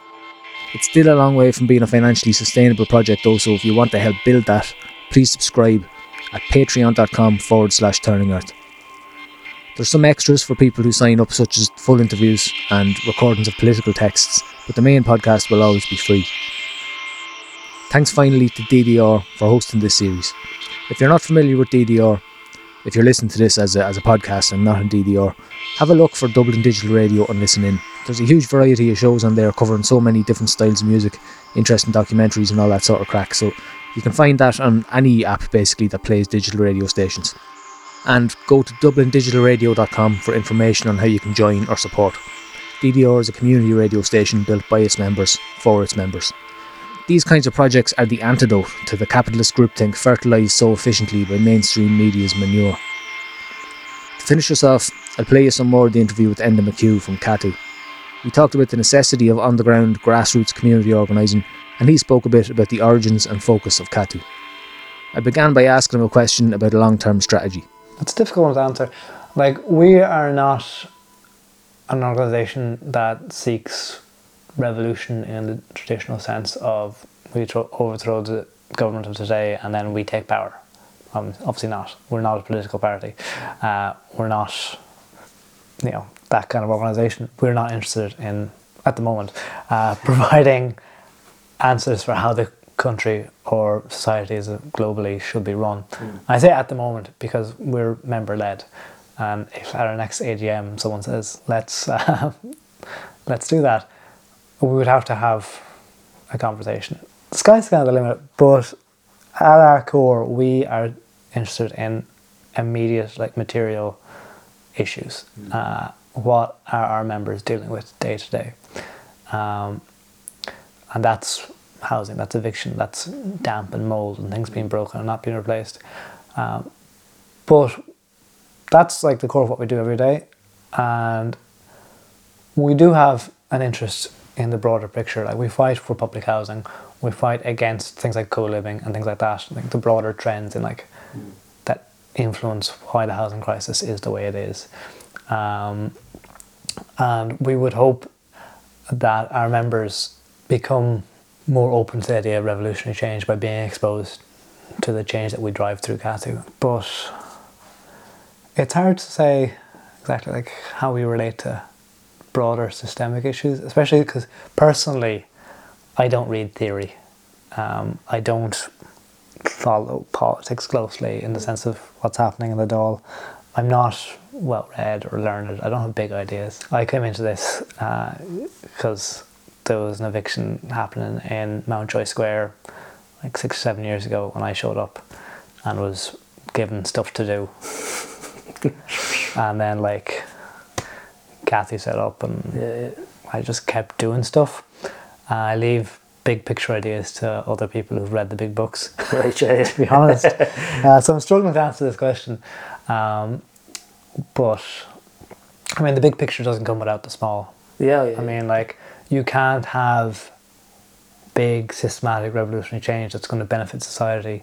It's still a long way from being a financially sustainable project though, so if you want to help build that, please subscribe at patreon.com/turningearth. There's some extras for people who sign up, such as full interviews and recordings of political texts, but the main podcast will always be free. Thanks finally to DDR for hosting this series. If you're not familiar with DDR, if you're listening to this as a podcast and not on DDR, have a look for Dublin Digital Radio and listen in. There's a huge variety of shows on there covering so many different styles of music, interesting documentaries and all that sort of crack, so you can find that on any app basically that plays digital radio stations. And go to DublinDigitalRadio.com for information on how you can join or support. DDR is a community radio station built by its members, for its members. These kinds of projects are the antidote to the capitalist groupthink fertilised so efficiently by mainstream media's manure. To finish us off, I'll play you some more of the interview with Enda McHugh from CATU. We talked about the necessity of on-the-ground grassroots community organising, and he spoke a bit about the origins and focus of CATU. I began by asking him a question about a long-term strategy. It's a difficult one to answer. Like, we are not an organisation that seeks revolution in the traditional sense of we overthrow the government of today and then we take power. Obviously not. We're not a political party. We're not, you know, that kind of organisation. We're not interested in, at the moment, providing answers for how the country or societies globally should be run. I say at the moment because we're member-led. If at our next AGM someone says, let's do that, we would have to have a conversation. The sky's kind of the limit, but at our core, we are interested in immediate, like, material issues. What are our members dealing with day to day? And that's housing, that's eviction, that's damp and mould and things being broken and not being replaced. But that's, like, the core of what we do every day. And we do have an interest in the broader picture. Like, we fight for public housing, we fight against things like co-living and things like that, like the broader trends in, like, that influence why the housing crisis is the way it is. And we would hope that our members become more open to the idea of revolutionary change by being exposed to the change that we drive through CATU. But it's hard to say exactly, like, how we relate to broader systemic issues, especially because personally I don't read theory. I don't follow politics closely in the sense of what's happening in the Dáil. I'm not well read or learned. I don't have big ideas. I came into this because there was an eviction happening in Mountjoy Square like 6 or 7 years ago when I showed up and was given stuff to do. And then, like, Kathy set up and I just kept doing stuff. I leave big picture ideas to other people who've read the big books, right, yeah. To be honest. So I'm struggling to answer this question. But I mean, the big picture doesn't come without the small. Yeah. I mean, like, you can't have big systematic revolutionary change that's going to benefit society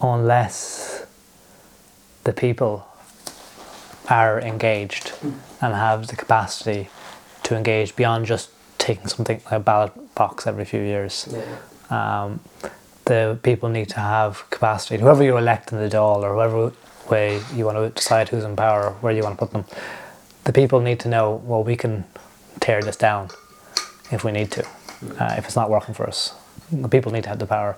unless the people are engaged and have the capacity to engage beyond just taking something like a ballot box every few years. Yeah. The people need to have capacity. Whoever you elect in the Dáil or whoever way you want to decide who's in power, where you want to put them, the people need to know, well, we can tear this down if we need to, if it's not working for us. The people need to have the power.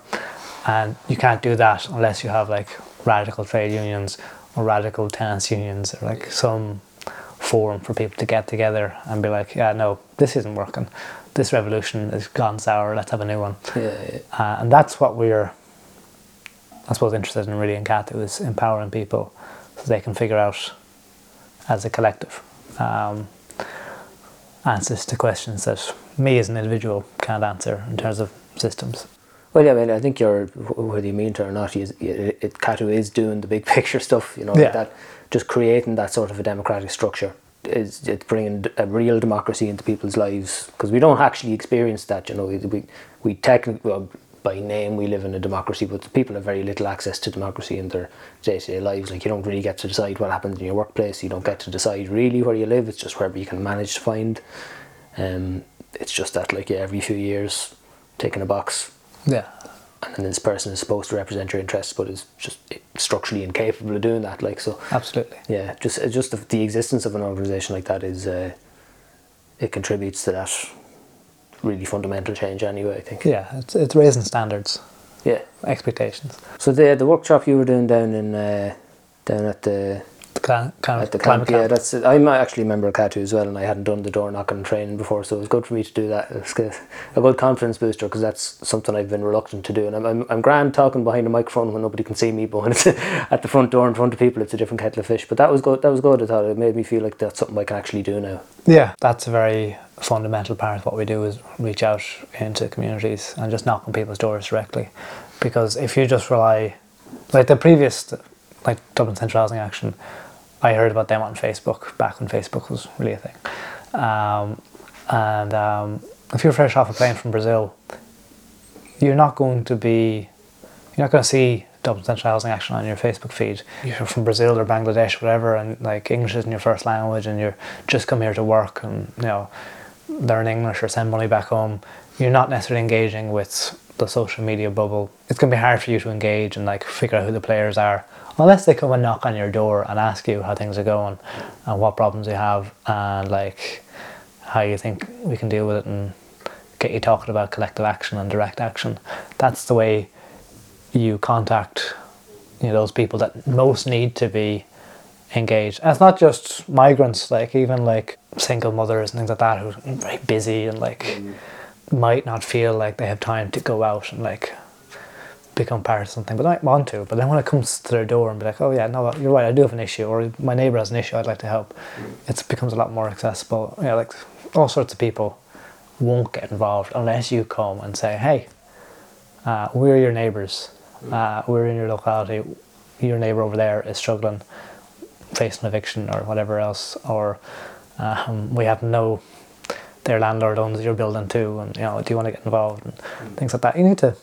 And you can't do that unless you have like radical trade unions or radical tenants unions or like some forum for people to get together and be like, yeah, no, this isn't working. This revolution has gone sour. Let's have a new one. Yeah. And that's what we're, I suppose, interested in really in CATU, is empowering people so they can figure out as a collective answers to questions that me as an individual can't answer in terms of systems. Well, yeah, I mean, I think you're, whether you mean to or not, CATU is doing the big picture stuff, you know, like that, just creating that sort of a democratic structure. It's bringing a real democracy into people's lives, because we don't actually experience that, you know. We technically, well, by name, we live in a democracy, but the people have very little access to democracy in their day-to-day lives. Like, you don't really get to decide what happens in your workplace. You don't get to decide really where you live. It's just wherever you can manage to find. It's just that, like, yeah, every few years, taking a box. Yeah. And then this person is supposed to represent your interests, but is just structurally incapable of doing that. Like, so. Absolutely. Yeah. Just the existence of an organisation like that is, it contributes to that really fundamental change anyway, I think. Yeah, it's raising standards. Yeah. Expectations. So the workshop you were doing down in down at the camp. Yeah, that's it. I'm actually a member of CATU as well, and I hadn't done the door knocking training before, so it was good for me to do that. It's a good confidence booster, because that's something I've been reluctant to do, and I'm grand talking behind a microphone when nobody can see me, but when it's at the front door in front of people, it's a different kettle of fish. But that was good. I thought it made me feel like that's something I can actually do now. Yeah, that's a very fundamental part of what we do, is reach out into communities and just knock on people's doors directly, because if you just rely, like the previous, like Dublin Central Housing Action, I heard about them on Facebook back when Facebook was really a thing. If you're fresh off a plane from Brazil, you're not going to see Dublin Central Housing Action on your Facebook feed. You're from Brazil or Bangladesh or whatever, and like English isn't your first language, and you're just come here to work and, you know, learn English or send money back home. You're not necessarily engaging with the social media bubble. It's going to be hard for you to engage and like figure out who the players are, unless they come and knock on your door and ask you how things are going and what problems you have and like how you think we can deal with it and get you talking about collective action and direct action. That's the way you contact, you know, those people that most need to be engaged. And it's not just migrants, like even like single mothers and things like that who are very busy and like might not feel like they have time to go out and like become part of something, but they might want to, but then when it comes to their door and be like, oh yeah, no, you're right, I do have an issue, or my neighbour has an issue, I'd like to help, it becomes a lot more accessible. You know, like all sorts of people won't get involved unless you come and say, hey, we're your neighbours, we're in your locality, your neighbour over there is struggling, facing eviction or whatever else, or we have no, their landlord owns your building too, and you know, do you want to get involved, and things like that. You need to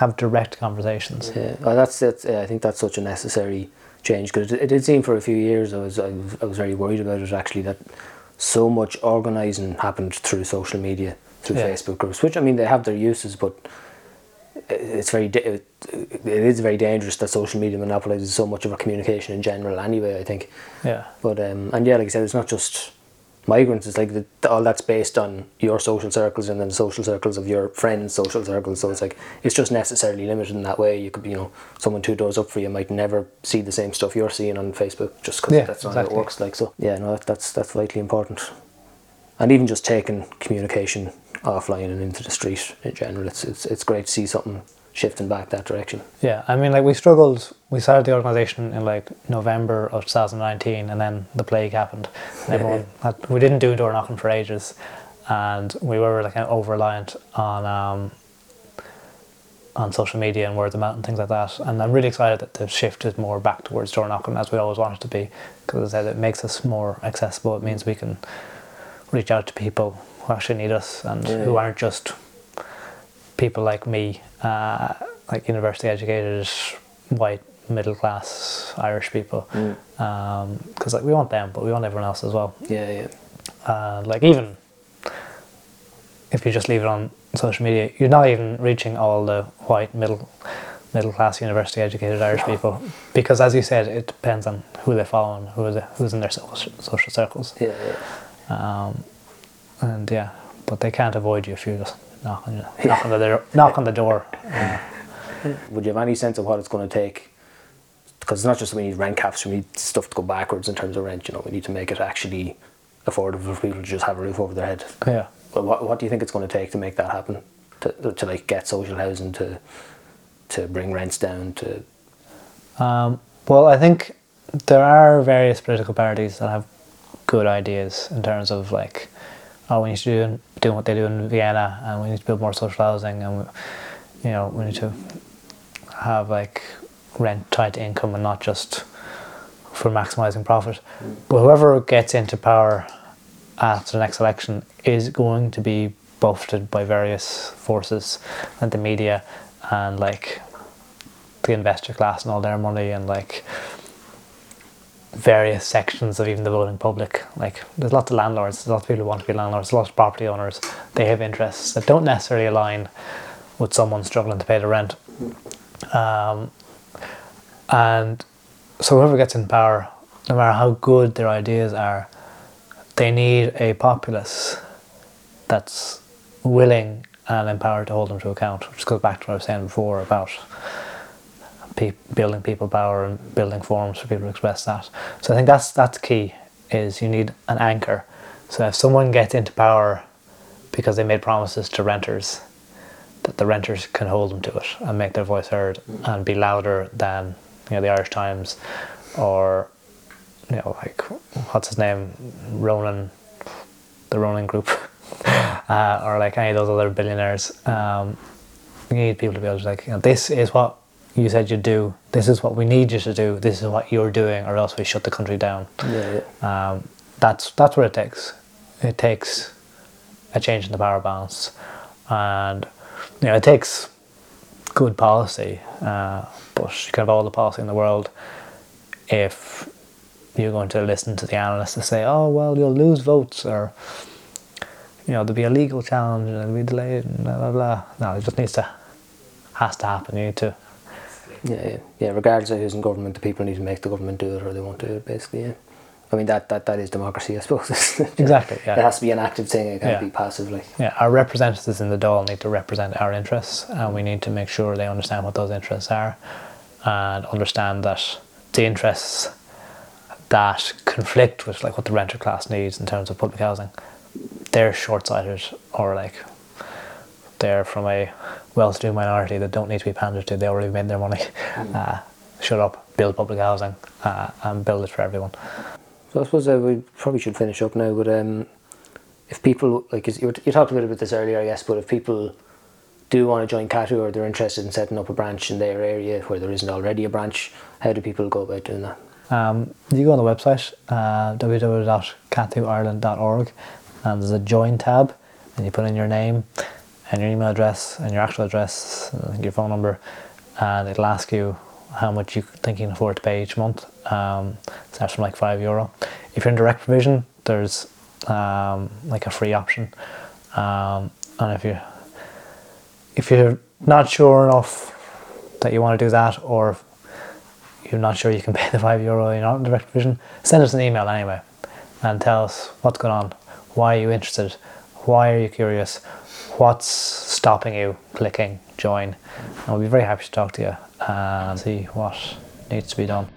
have direct conversations. Yeah, well, I think that's such a necessary change, because it did seem for a few years I was very worried about it actually, that so much organising happened through social media, through Facebook groups, which I mean they have their uses, but it is very dangerous that social media monopolises so much of our communication in general anyway, I think. Yeah. But and yeah, like I said, it's not just migrants, it's like all that's based on your social circles and then the social circles of your friends' social circles, so it's like it's just necessarily limited in that way. You could be, you know, someone two doors up for you might never see the same stuff you're seeing on Facebook, just because that's not how it works, like. So yeah, no, that's vitally important. And even just taking communication offline and into the street in general, it's great to see something shifting back that direction. Yeah, I mean, like we started the organisation in like November of 2019, and then the plague happened. Everyone we didn't do door knocking for ages, and we were like over reliant on social media and word of mouth and things like that. And I'm really excited that the shift is more back towards door knocking, as we always wanted it to be, because it makes us more accessible. It means we can reach out to people who actually need us and who aren't just people like me, like university educated, white middle class Irish people, because like we want them, but we want everyone else as well. Like even if you just leave it on social media, you're not even reaching all the white middle class university educated Irish people, because as you said, it depends on who they follow and who's in their social circles. And yeah, but they can't avoid you if you just knock on the door. Would you have any sense of what it's going to take? Because it's not just we need rent caps, we need stuff to go backwards in terms of rent. You know, we need to make it actually affordable for people to just have a roof over their head. But what do you think it's going to take to make that happen? To like get social housing to bring rents down to. Well, I think there are various political parties that have good ideas in terms of like, oh, we need to do what they do in Vienna, and we need to build more social housing, and we, you know, we need to have like rent tied to income and not just for maximizing profit. But whoever gets into power at the next election is going to be buffeted by various forces and the media and like the investor class and all their money and like various sections of even the voting public. Like there's lots of landlords, there's lots of people who want to be landlords, lots of property owners. They have interests that don't necessarily align with someone struggling to pay the rent. And so whoever gets in power, no matter how good their ideas are, they need a populace that's willing and empowered to hold them to account, which goes back to what I was saying before about building people power and building forums for people to express that. So I think that's key, is you need an anchor. So if someone gets into power because they made promises to renters, that the renters can hold them to it and make their voice heard and be louder than, you know, the Irish Times or, you know, like, what's his name, Ronan, the Ronan Group, or like any of those other billionaires. We need people to be able to, like, you know, this is what you said you'd do, this is what we need you to do, this is what you're doing, or else we shut the country down. That's what it takes. It takes a change in the power balance, and, you know, it takes good policy, but you can have all the policy in the world if you're going to listen to the analysts and say, oh, well, you'll lose votes, or, you know, there'll be a legal challenge and it'll be delayed and blah, blah, blah. No, it just has to happen. You need to. Regardless of who's in government, the people need to make the government do it, or they won't do it, basically. I mean, that is democracy, I suppose. It has to be an active thing. It can't be passive. Our representatives in the Dáil need to represent our interests, and we need to make sure they understand what those interests are, and understand that the interests that conflict with like what the renter class needs in terms of public housing, they're short-sighted, or like they're from a well-to-do minority that don't need to be pandered to. They already made their money. Shut up, build public housing, and build it for everyone. So I suppose we probably should finish up now, but if people, like, you talked a little bit about this earlier, I guess, but if people do want to join CATU, or they're interested in setting up a branch in their area where there isn't already a branch, how do people go about doing that? You go on the website, www.catuireland.org, and there's a join tab, and you put in your name and your email address and your actual address and your phone number, and it'll ask you how much you think you can afford to pay each month. It starts from like €5. If you're in direct provision, there's like a free option, and if you're not sure enough that you want to do that, or if you're not sure you can pay the €5, you're not in direct provision, send us an email anyway and tell us what's going on, why are you interested, why are you curious, what's stopping you clicking join, and we'll be very happy to talk to you and see what needs to be done.